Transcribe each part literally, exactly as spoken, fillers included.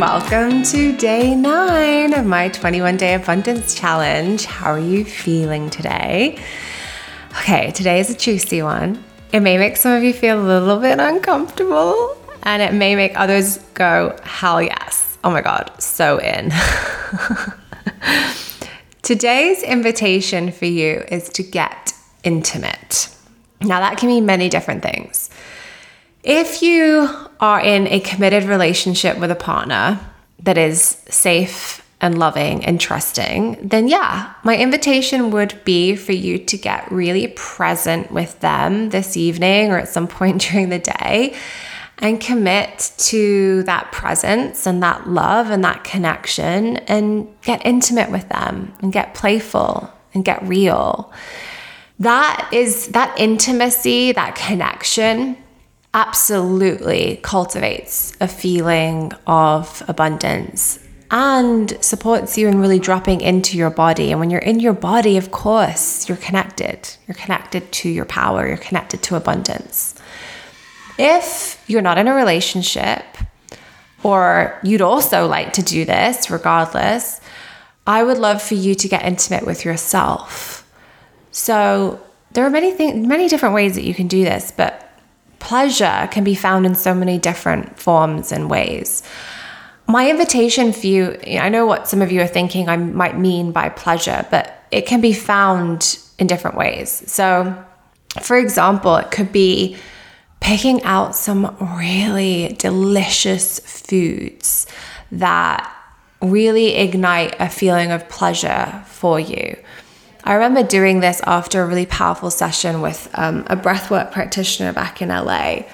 Welcome to day nine of my twenty-one day abundance challenge. How are you feeling today? Okay, today is a juicy one. It may make some of you feel a little bit uncomfortable and it may make others go, hell yes. Oh my God, so in. Today's invitation for you is to get intimate. Now that can mean many different things. If you are in a committed relationship with a partner that is safe and loving and trusting, then yeah, my invitation would be for you to get really present with them this evening or at some point during the day and commit to that presence and that love and that connection and get intimate with them and get playful and get real. That is, that intimacy, that connection absolutely cultivates a feeling of abundance and supports you in really dropping into your body. And when you're in your body, of course, you're connected. You're connected to your power. You're connected to abundance. If you're not in a relationship, or you'd also like to do this regardless, I would love for you to get intimate with yourself. So there are many things, many different ways that you can do this, but pleasure can be found in so many different forms and ways. My invitation for you, I know what some of you are thinking I might mean by pleasure, but it can be found in different ways. So, for example, it could be picking out some really delicious foods that really ignite a feeling of pleasure for you. I remember doing this after a really powerful session with um, a breathwork practitioner back in L A.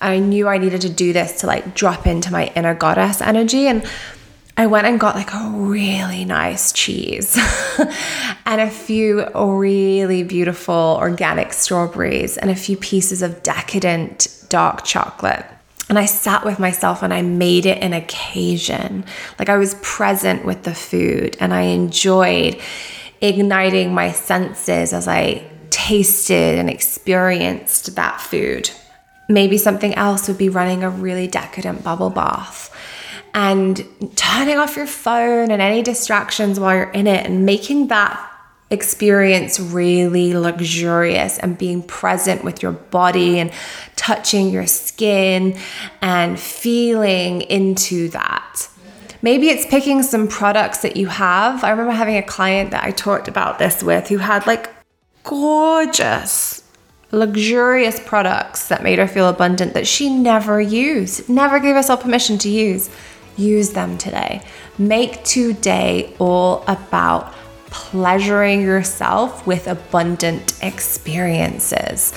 I knew I needed to do this to like drop into my inner goddess energy. And I went and got like a really nice cheese and a few really beautiful organic strawberries and a few pieces of decadent dark chocolate. And I sat with myself and I made it an occasion. Like I was present with the food and I enjoyed igniting my senses as I tasted and experienced that food. Maybe something else would be running a really decadent bubble bath and turning off your phone and any distractions while you're in it and making that experience really luxurious and being present with your body and touching your skin and feeling into that. Maybe it's picking some products that you have. I remember having a client that I talked about this with who had like gorgeous, luxurious products that made her feel abundant that she never used, never gave herself permission to use. Use them today. Make today all about pleasuring yourself with abundant experiences.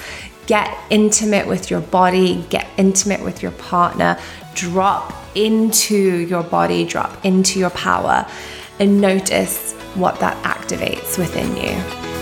Get intimate with your body, get intimate with your partner, drop into your body, drop into your power, and notice what that activates within you.